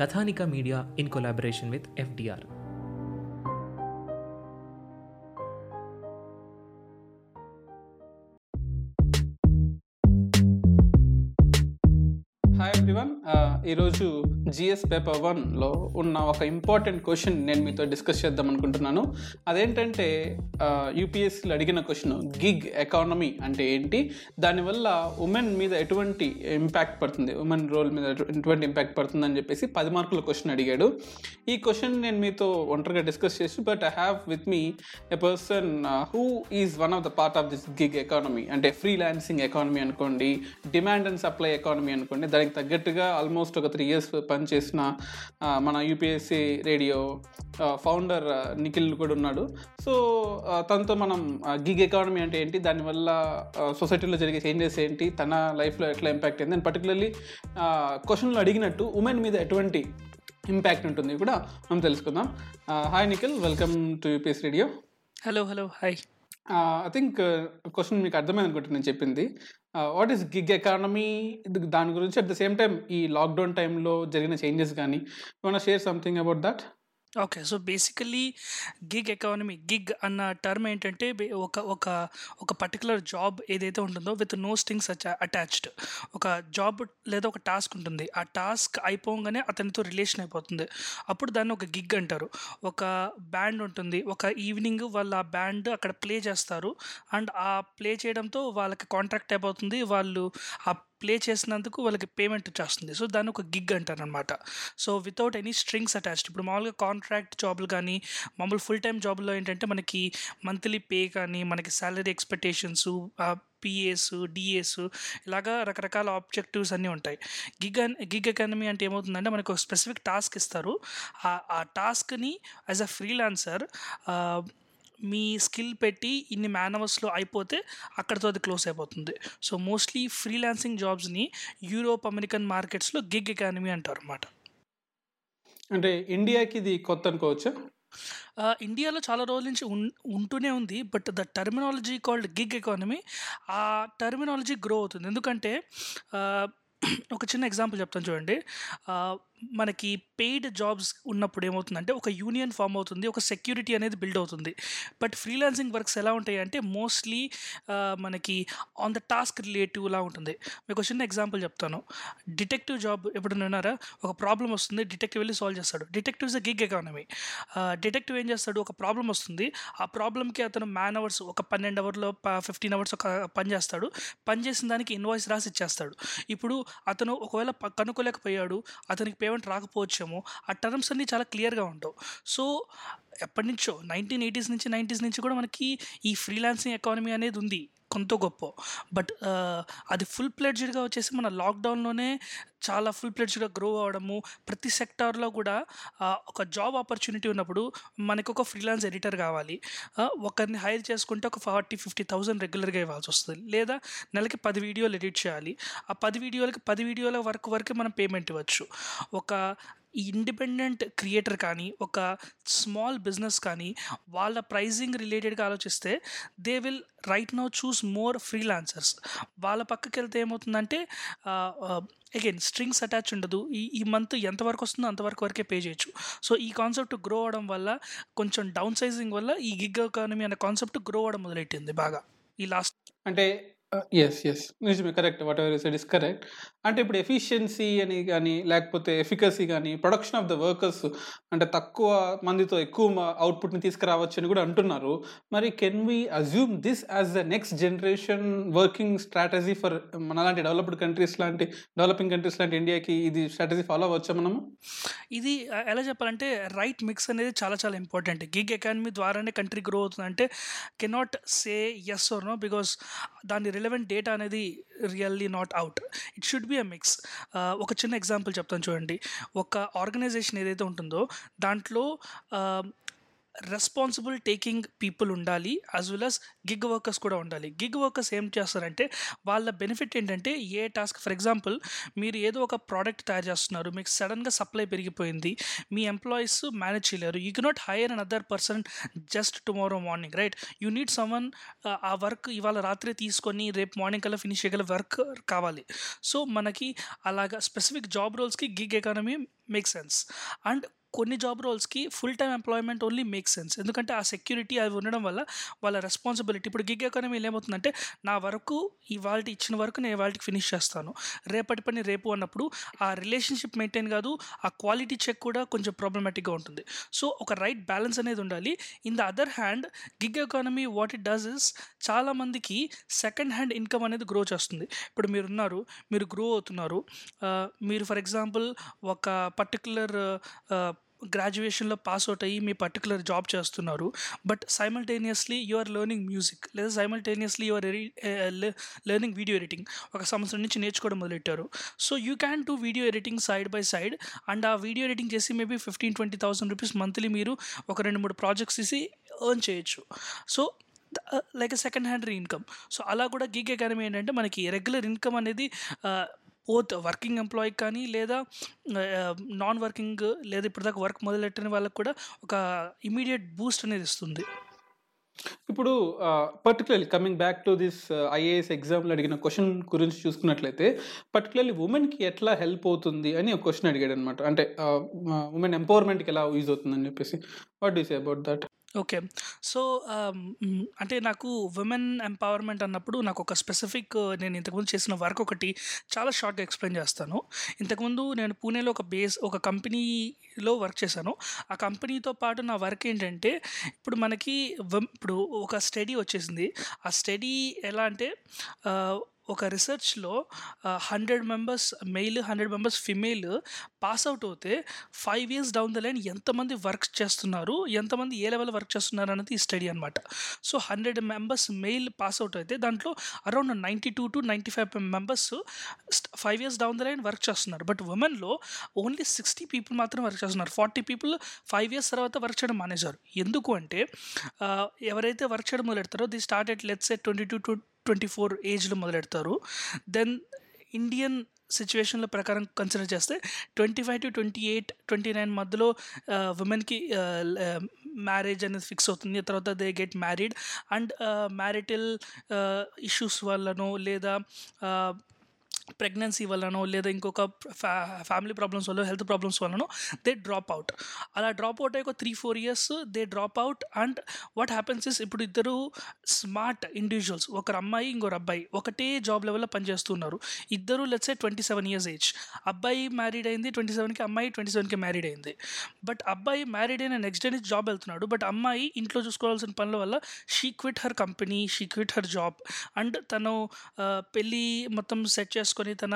Kathanika media in collaboration with FDR. ఈరోజు GS Paper 1లో ఉన్న ఒక ఇంపార్టెంట్ క్వశ్చన్ నేను మీతో డిస్కస్ చేద్దాం అనుకుంటున్నాను. అదేంటంటే UPSCలో అడిగిన క్వశ్చన్, గిగ్ ఎకానమీ అంటే ఏంటి, దానివల్ల ఉమెన్ మీద ఎటువంటి ఇంపాక్ట్ పడుతుంది, ఉమెన్ రోల్ మీద ఎటువంటి ఇంపాక్ట్ పడుతుంది అని చెప్పేసి 10 మార్కుల క్వశ్చన్ అడిగాడు. ఈ క్వశ్చన్ నేను మీతో ఒంటరిగా డిస్కస్ చేసి, but I have with me a person who is one of the part of this gig economy. అంటే ఫ్రీలాన్సింగ్ ఎకానమీ అనుకోండి, డిమాండ్ అండ్ సప్లై ఎకానమీ అనుకోండి, దానికి తగ్గట్టుగా ఆల్మోస్ట్ ఒక 3 years పనిచేసిన మన UPSC రేడియో ఫౌండర్ నిఖిల్ కూడా ఉన్నాడు. సో తనతో మనం గిగ్ ఎకానమీ అంటే ఏంటి, దానివల్ల సొసైటీలో జరిగే చేంజెస్ ఏంటి, తన లైఫ్లో ఎట్లా ఇంపాక్ట్ అయింది, అండ్ పర్టికులర్లీ క్వశ్చన్లో అడిగినట్టు ఉమెన్ మీద ఎటువంటి ఇంపాక్ట్ ఉంటుంది కూడా మనం తెలుసుకుందాం. Hi Nikhil, welcome to UPSC radio. Hello hello hi. I think question మీకు అర్థమైంది అనుకుంటున్నాను నేను చెప్పింది. వాట్ ఈస్ గిగ్ ఎకానమీ, దాని గురించి, అట్ ద సేమ్ టైం ఈ లాక్డౌన్ టైంలో జరిగిన చేంజెస్ కానీ, you want to share something about that? Okay, so basically gig economy, gig అన్న టర్మ్ ఏంటంటే ఒక ఒక ఒక పర్టికులర్ జాబ్ ఏదైతే ఉంటుందో విత్ నో స్ట్రింగ్స్ అటాచ్డ్, ఒక జాబ్ లేదా ఒక టాస్క్ ఉంటుంది. ఆ టాస్క్ అయిపోగానే అతనితో రిలేషన్ అయిపోతుంది, అప్పుడు దాన్ని ఒక గిగ్ అంటారు. ఒక బ్యాండ్ ఉంటుంది, ఒక ఈవినింగ్ వాళ్ళు ఆ బ్యాండ్ అక్కడ ప్లే చేస్తారు, అండ్ ఆ ప్లే చేయడంతో వాళ్ళకి కాంట్రాక్ట్ అయిపోతుంది, వాళ్ళు ఆ ప్లే చేసినందుకు వాళ్ళకి పేమెంట్ వచ్చేస్తుంది. సో దాన్ని ఒక గిగ్ అంటారు అనమాట. So without any strings attached. ఇప్పుడు మామూలుగా కాంట్రాక్ట్ జాబులు కానీ, మామూలు ఫుల్ టైం జాబ్లో ఏంటంటే మనకి మంత్లీ పే కానీ, మనకి శాలరీ ఎక్స్పెక్టేషన్స్, PAs, DAs ఇలాగా రకరకాల ఆబ్జెక్టివ్స్ అన్నీ ఉంటాయి. గిగ్ ఎకానమీ అంటే ఏమవుతుందంటే మనకు ఒక స్పెసిఫిక్ టాస్క్ ఇస్తారు. ఆ టాస్క్ని యాజ్ అ ఫ్రీలాన్సర్ మీ స్కిల్ పెట్టి ఇన్ని మ్యాన్ అవర్స్లో అయిపోతే అక్కడితో అది క్లోజ్ అయిపోతుంది. సో మోస్ట్లీ ఫ్రీలాన్సింగ్ జాబ్స్ని యూరోప్, అమెరికన్ మార్కెట్స్లో గిగ్ ఎకానమీ అంటారు అన్నమాట. అంటే ఇండియాకి ఇది కొత్త అనుకోవచ్చు? ఇండియాలో చాలా రోజుల నుంచి ఉంటూనే ఉంది, but the terminology called gig economy, ఆ టర్మినాలజీ గ్రో అవుతుంది. ఎందుకంటే ఒక చిన్న ఎగ్జాంపుల్ చెప్తాను చూడండి. మనకి పెయిడ్ జాబ్స్ ఉన్నప్పుడు ఏమవుతుందంటే ఒక యూనియన్ ఫామ్ అవుతుంది, ఒక సెక్యూరిటీ అనేది బిల్డ్ అవుతుంది. బట్ ఫ్రీలాన్సింగ్ వర్క్స్ ఎలా ఉంటాయి అంటే మోస్ట్లీ మనకి ఆన్ ద టాస్క్ రిలేటివ్లా ఉంటుంది. మీకు చిన్న ఎగ్జాంపుల్ చెప్తాను. డిటెక్టివ్ జాబ్ ఎప్పుడైనా విన్నారా? ఒక ప్రాబ్లం వస్తుంది, డిటెక్టివ్ వెళ్ళి సాల్వ్ చేస్తాడు. Detective is a gig economy. Detective ఏం చేస్తాడు, ఒక ప్రాబ్లం వస్తుంది, ఆ ప్రాబ్లంకి అతను మ్యాన్ అవర్స్ ఒక 12 hours 15 hours ఒక పని చేస్తాడు. పని చేసిన దానికి ఇన్వాయిస్ రాసి ఇచ్చేస్తాడు. ఇప్పుడు అతను ఒకవేళ కనుక్కోలేకపోయాడు, అతనికి పేమెంట్ రాకపోవచ్చేమో, ఆ టర్మ్స్ అన్నీ చాలా క్లియర్గా ఉంటాయి. సో ఎప్పటి నుంచో 1980s నుంచి 90s కూడా మనకి ఈ ఫ్రీలాన్సింగ్ ఎకానమీ అనేది ఉంది కొంత గొప్ప. బట్ అది ఫుల్ ప్లెడ్జ్డ్గా వచ్చేసి మన లాక్డౌన్లోనే చాలా ఫుల్ ప్లెడ్జ్డ్గా గ్రో అవ్వడము. ప్రతి సెక్టార్లో కూడా ఒక జాబ్ ఆపర్చునిటీ ఉన్నప్పుడు మనకు ఒక ఫ్రీలాన్స్ ఎడిటర్ కావాలి, ఒకరిని హైర్ చేసుకుంటే ఒక 40,000-50,000 రెగ్యులర్గా ఇవ్వాల్సి వస్తుంది, లేదా నెలకి 10 videos ఎడిట్ చేయాలి, ఆ 10 videos వరకు మనం పేమెంట్ ఇవ్వచ్చు. ఒక ఈ ఇండిపెండెంట్ క్రియేటర్ కానీ, ఒక స్మాల్ బిజినెస్ కానీ వాళ్ళ ప్రైజింగ్ రిలేటెడ్గా ఆలోచిస్తే they will right now choose more freelancers. వాళ్ళ పక్కకి వెళ్తే ఏమవుతుందంటే అగైన్ స్ట్రింగ్స్ అటాచ్ ఉండదు, ఈ మంత్ ఎంతవరకు వస్తుందో అంతవరకే పే చేయొచ్చు. సో ఈ కాన్సెప్ట్ గ్రో అవడం వల్ల, కొంచెం డౌన్ సైజింగ్ వల్ల, ఈ గిగ్ ఎకానమీ అనే కాన్సెప్ట్ గ్రో అవడం మొదలెట్టింది బాగా ఈ లాస్ట్. అంటే ఎస్ నిజమే, correct, whatever you said is correct. అంటే ఇప్పుడు ఎఫిషియన్సీ అని కానీ లేకపోతే ఎఫికసీ కానీ ప్రొడక్షన్ ఆఫ్ ద వర్కర్స్ అంటే తక్కువ మందితో ఎక్కువ అవుట్పుట్ని తీసుకురావచ్చు అని కూడా అంటున్నారు. మరి can we assume this as the next generation working strategy for మన లాంటి డెవలప్డ్ కంట్రీస్ లాంటి డెవలపింగ్ కంట్రీస్ లాంటి ఇండియాకి ఇది స్ట్రాటజీ ఫాలో అవ్వచ్చా మనము? ఇది ఎలా చెప్పాలంటే రైట్ మిక్స్ అనేది చాలా చాలా ఇంపార్టెంట్. గిగ్ ఎకానమీ ద్వారానే కంట్రీ గ్రో అవుతుంది అంటే cannot say yes or no, because దాని relevant data అనేది really not out. It should be a mix. ఒక చిన్న ఎగ్జాంపుల్ చెప్తాను చూడండి. ఒక ఆర్గనైజేషన్ ఏదైతే ఉంటుందో దాంట్లో రెస్పాన్సిబుల్ టేకింగ్ పీపుల్ ఉండాలి, as well as gig workers కూడా ఉండాలి. గిగ్ వర్కర్స్ ఏం చేస్తారంటే వాళ్ళ బెనిఫిట్ ఏంటంటే ఏ టాస్క్, ఫర్ ఎగ్జాంపుల్ మీరు ఏదో ఒక ప్రోడక్ట్ తయారు చేస్తున్నారు, మీకు సడన్గా సప్లై పెరిగిపోయింది, మీ ఎంప్లాయీస్ మేనేజ్ చేయలేరు, you cannot hire an other person just tomorrow morning, right? You need someone, ఆ వర్క్ ఇవాళ రాత్రి తీసుకొని రేపు మార్నింగ్ కల్లా ఫినిష్ చేయగల వర్క్ కావాలి. సో మనకి అలాగా స్పెసిఫిక్ జాబ్ రోల్స్కి gig economy make sense. And కొన్ని జాబ్ రోల్స్కి full time employment only make sense, ఎందుకంటే ఆ సెక్యూరిటీ అవి ఉండడం వల్ల వాళ్ళ రెస్పాన్సిబిలిటీ. ఇప్పుడు గిగ్ ఎకానమీలో ఏమవుతుందంటే నా వరకు ఇవాళ ఇచ్చిన వరకు నేను ఇవాళకి ఫినిష్ చేస్తాను, రేపటి పని రేపు అన్నప్పుడు ఆ రిలేషన్షిప్ మెయింటైన్ కాదు, ఆ క్వాలిటీ చెక్ కూడా కొంచెం ప్రాబ్లమాటిక్గా ఉంటుంది. సో ఒక రైట్ బ్యాలెన్స్ అనేది ఉండాలి. In the other hand gig economy what it does is చాలామందికి సెకండ్ హ్యాండ్ ఇన్కమ్ అనేది గ్రో చేస్తుంది. ఇప్పుడు మీరున్నారు, మీరు గ్రో అవుతున్నారు, మీరు ఫర్ ఎగ్జాంపుల్ ఒక పర్టికులర్ గ్రాడ్యుయేషన్లో పాస్ అవుట్ అయ్యి మీ పర్టికులర్ జాబ్ చేస్తున్నారు, but simultaneously you're learning music, లేదా simultaneously you're learning video editing, ఒక సంవత్సరం నుంచి నేర్చుకోవడం మొదలెట్టారు. So you can do video editing side by side, and ఆ వీడియో ఎడిటింగ్ చేసి మేబీ 15,000-20,000 రూపీస్ మంత్లీ మీరు ఒక 2-3 ప్రాజెక్ట్స్ తీసి ఎర్న్ చేయొచ్చు. So like a second hand income. So అలా కూడా గిగ్ ఎకానమీ ఏంటంటే మనకి రెగ్యులర్ ఇన్కమ్ అనేది ఓత్ వర్కింగ్ ఎంప్లాయీ కానీ లేదా నాన్ వర్కింగ్ లేదా ఇప్పటిదాకా వర్క్ మొదలెట్టిన వాళ్ళకు కూడా ఒక ఇమీడియట్ బూస్ట్ అనేది ఇస్తుంది. ఇప్పుడు particularly coming back to this IAS ఎగ్జామ్లో అడిగిన క్వశ్చన్ గురించి చూసుకున్నట్లయితే పర్టికులర్లీ ఉమెన్కి ఎట్లా హెల్ప్ అవుతుంది అని ఒక క్వశ్చన్ అడిగాడు అనమాట. అంటే ఉమెన్ ఎంపవర్మెంట్కి ఎలా యూజ్ అవుతుందని చెప్పేసి, what do you say about that? Okay, so అంటే నాకు ఉమెన్ ఎంపవర్మెంట్ అన్నప్పుడు నాకు ఒక స్పెసిఫిక్ నేను ఇంతకుముందు చేసిన వర్క్ ఒకటి చాలా షార్ట్గా ఎక్స్ప్లెయిన్ చేస్తాను. ఇంతకుముందు నేను పూణేలో ఒక కంపెనీలో వర్క్ చేశాను. ఆ కంపెనీతో పాటు నా వర్క్ ఏంటంటే ఇప్పుడు మనకి ఇప్పుడు ఒక స్టడీ వచ్చేసింది. ఆ స్టడీ ఎలా అంటే ఒక రీసెర్చ్లో 100 members male, 100 members female pass out అవుతే 5 years డౌన్ ద లైన్ ఎంతమంది వర్క్ చేస్తున్నారు, ఎంతమంది ఏ లెవెల్ వర్క్ చేస్తున్నారు అనేది ఈ స్టడీ అనమాట. So 100 members male pass out అయితే దాంట్లో around 92 to 95 members 5 years down the line work చేస్తున్నారు. బట్ ఉమెన్లో ఓన్లీ 60 people మాత్రం వర్క్ చేస్తున్నారు. 40 people 5 years తర్వాత వర్క్ చేయడం మానేశారు. ఎందుకు అంటే ఎవరైతే వర్క్ చేయడం మొదలెడతారో the start at let's at 22 to 24 ఏజ్లో మొదలెడతారు. దెన్ ఇండియన్ సిచ్యువేషన్ల ప్రకారం కన్సిడర్ చేస్తే 25 to 28, 29 మధ్యలో ఉమెన్కి మ్యారేజ్ అనేది ఫిక్స్ అవుతుంది. తర్వాత they get married and marital issues వల్లనో లేదా ప్రెగ్నెన్సీ వల్లనో లేదా ఇంకొక ఫ్యామిలీ ప్రాబ్లమ్స్ వల్ల, హెల్త్ ప్రాబ్లమ్స్ వల్లనో దే డ్రాప్ అవుట్. అలా డ్రాప్ అవుట్ అయ్యి 3-4 years they drop out. And what happens is ఇప్పుడు ఇద్దరు స్మార్ట్ ఇండివిజువల్స్, ఒకరు అమ్మాయి ఇంకొకరు అబ్బాయి, ఒకటే జాబ్ లెవెల్లో పనిచేస్తున్నారు. ఇద్దరు లెట్స్ 27 years ఏజ్. అబ్బాయి మ్యారీడ్ అయింది 27కి, అమ్మాయి 27కి మ్యారీడ్ అయింది. బట్ అబ్బాయి మ్యారీడ్ అయిన నెక్స్ట్ డే నుంచి జాబ్ వెళ్తున్నాడు. బట్ అమ్మాయి ఇంట్లో చూసుకోవాల్సిన పనుల వల్ల she quit her company, she quit her job. And తను పెళ్ళి మొత్తం సెట్ చేసుకుని తన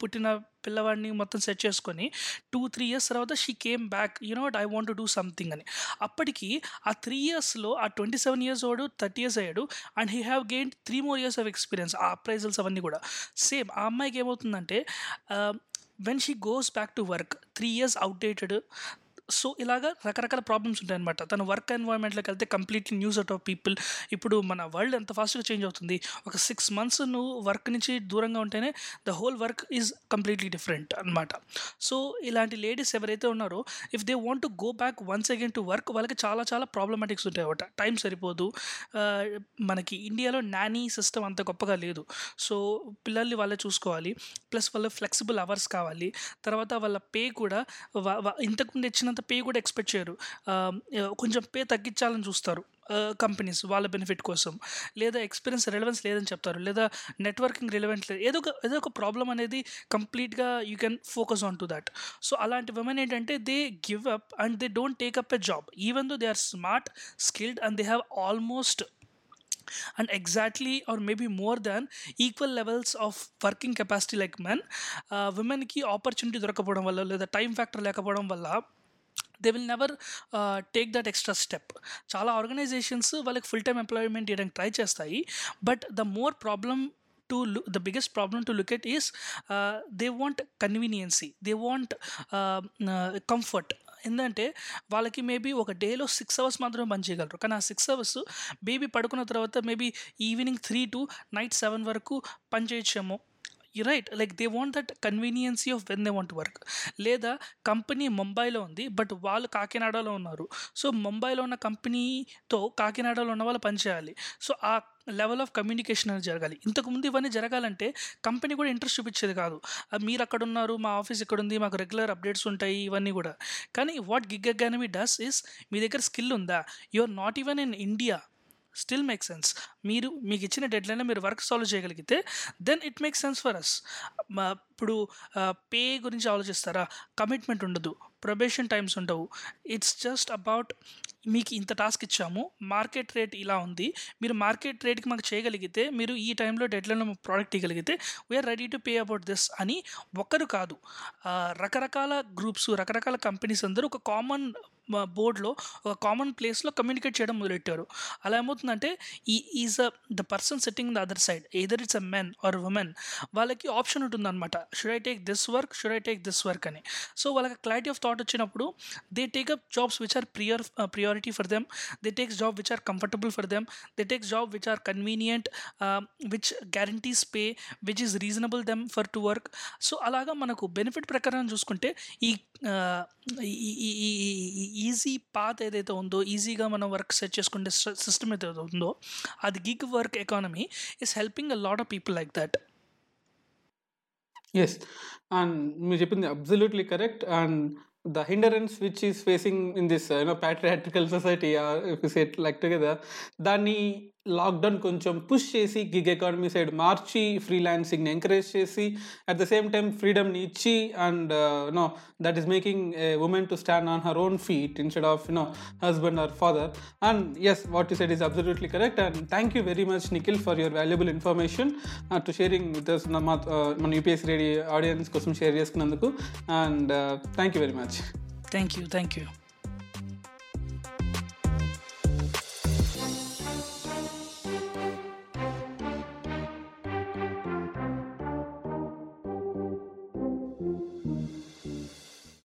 పుట్టిన పిల్లవాడిని మొత్తం సెట్ చేసుకొని 2-3 years తర్వాత she came back, you know what, I want to do something అని. అప్పటికి ఆ 3 yearsలో ఆ 27 years వాడు 30 years అయ్యాడు and he have gained 3 more years of experience, ఆ అప్రైజల్స్ అవన్నీ కూడా. సేమ్ ఆ అమ్మాయికి ఏమవుతుందంటే when she goes back to work 3 years outdated. So ఇలాగ రకరకాల ప్రాబ్లమ్స్ ఉంటాయన్నమాట. తన వర్క్ ఎన్వైర్న్మెంట్లోకి వెళ్తే completely new set of people. ఇప్పుడు మన వరల్డ్ ఎంత ఫాస్ట్గా చేంజ్ అవుతుంది, ఒక 6 months నువ్వు వర్క్ నుంచి దూరంగా ఉంటేనే the whole work is completely different అనమాట. సో ఇలాంటి లేడీస్ ఎవరైతే ఉన్నారో if they want to go back once again to work వాళ్ళకి చాలా చాలా ప్రాబ్లమాటిక్స్ ఉంటాయి అనమాట. టైం సరిపోదు. మనకి ఇండియాలో నానీ సిస్టమ్ అంత గొప్పగా లేదు. సో పిల్లల్ని వాళ్ళే చూసుకోవాలి, ప్లస్ వాళ్ళ ఫ్లెక్సిబుల్ అవర్స్ కావాలి. తర్వాత వాళ్ళ పే కూడా ఇంతకుముందు ఇచ్చిన పే కూడా ఎక్స్పెక్ట్ చేయరు, కొంచెం పే తగ్గించాలని చూస్తారు. కంపెనీస్ వాళ్ళ బెనిఫిట్ కోసం, లేదా ఎక్స్పీరియన్స్ రిలవెన్స్ లేదని చెప్తారు, లేదా నెట్వర్కింగ్ రిలవెంట్ లేదు, ఏదో ఒక ప్రాబ్లం అనేది కంప్లీట్గా you can focus on to that. So అలాంటి విమెన్ ఏంటంటే they give up and they don't take up a job even though they are smart, skilled and they have almost and exactly or maybe more than equal levels of working capacity like men. Women ki opportunity dorakapadam valla leda time factor lekapadam valla they will never take that extra step. Chala organizations valaki full time employment iyadaniki try chestayi, but the more problem to the biggest problem to look at is they want conveniency, they want comfort. ఎందుకంటే వాళ్ళకి maybe ఒక డేలో 6 hours మాత్రమే పని చేయగలరు, కానీ ఆ 6 hours baby పడుకున్న తర్వాత మేబీ ఈవినింగ్ 3 to night 7 వరకు పని చేయొచ్చేమో. Right, like they want that convenience of when they want work. లేదా కంపెనీ ముంబైలో ఉంది బట్ వాళ్ళు కాకినాడలో ఉన్నారు, సో ముంబైలో ఉన్న కంపెనీతో కాకినాడలో ఉన్న వాళ్ళు పనిచేయాలి. సో ఆ లెవెల్ ఆఫ్ కమ్యూనికేషన్ అనేది జరగాలి. ఇంతకుముందు ఇవన్నీ జరగాలంటే కంపెనీ కూడా ఇంట్రెస్ట్ చూపించేది కాదు, మీరు అక్కడ ఉన్నారు, మా ఆఫీస్ ఇక్కడ ఉంది, మాకు రెగ్యులర్ అప్డేట్స్ ఉంటాయి, ఇవన్నీ కూడా. కానీ what gig economy does is, మీ దగ్గర స్కిల్ ఉందా, you're not even in India, still make sense, మీకు ఇచ్చిన డెడ్లైన్ మీరు వర్క్ సాల్వ్ చేయగలిగితే then it make sense for us. ఇప్పుడు పే గురించి ఆలోచిస్తారా, కమిట్మెంట్ ఉండదు, ప్రొబేషన్ టైమ్స్ ఉండవు, ఇట్స్ జస్ట్ అబౌట్ మీకు ఇంత టాస్క్ ఇచ్చాము, మార్కెట్ రేట్ ఇలా ఉంది, మీరు మార్కెట్ రేట్కి మాకు చేయగలిగితే, మీరు ఈ టైంలో డెడ్లైన్లో మాకు ప్రోడక్ట్ ఇవ్వగలిగితే we are ready to pay about this అని ఒక్కరు కాదు, రకరకాల గ్రూప్స్, రకరకాల కంపెనీస్ అందరూ ఒక కామన్ బోర్డ్లో, ఒక కామన్ ప్లేస్లో కమ్యూనికేట్ చేయడం మొదలెట్టారు. అలా ఏమవుతుందంటే the person sitting the other side, either it's a men or women, వాళ్ళకి ఆప్షన్ ఉంటుందన్నమాట, should I take this work, should I take this work అని. సో వాళ్ళకి క్లారిటీ ఆఫ్ థాట్ వచ్చినప్పుడు they take up jobs which are priority for them, they take jobs which are comfortable for them, they take jobs which are convenient, which guarantees pay, which is reasonable them for to work. So అలాగా మనకు benefit ప్రకారం చూసుకుంటే ఈ easy path ఏదైతే ఉందో, ఈజీగా మనం work set చేసుకుంటే సిస్టమ్ ఏదైతే ఉందో అది gig work economy is helping a lot of people like that. Yes, and మీరు చెప్పింది absolutely correct. And the hindrance which is facing in this patriarchal society, if you say it like together, దాన్ని lockdown కొంచెం push చేసి gig economy side మార్చి ఫ్రీలాన్సింగ్ని encourage చేసి at the same time ఫ్రీడమ్ని ఇచ్చి and you know that is making a women to stand on her own feet instead of you know husband or father. And yes, what you said is absolutely correct. And thank you very much Nikhil for your valuable information to sharing with us మన UPS radio audience కోసం share చేసుకున్నందుకు. And thank you very much. Thank you.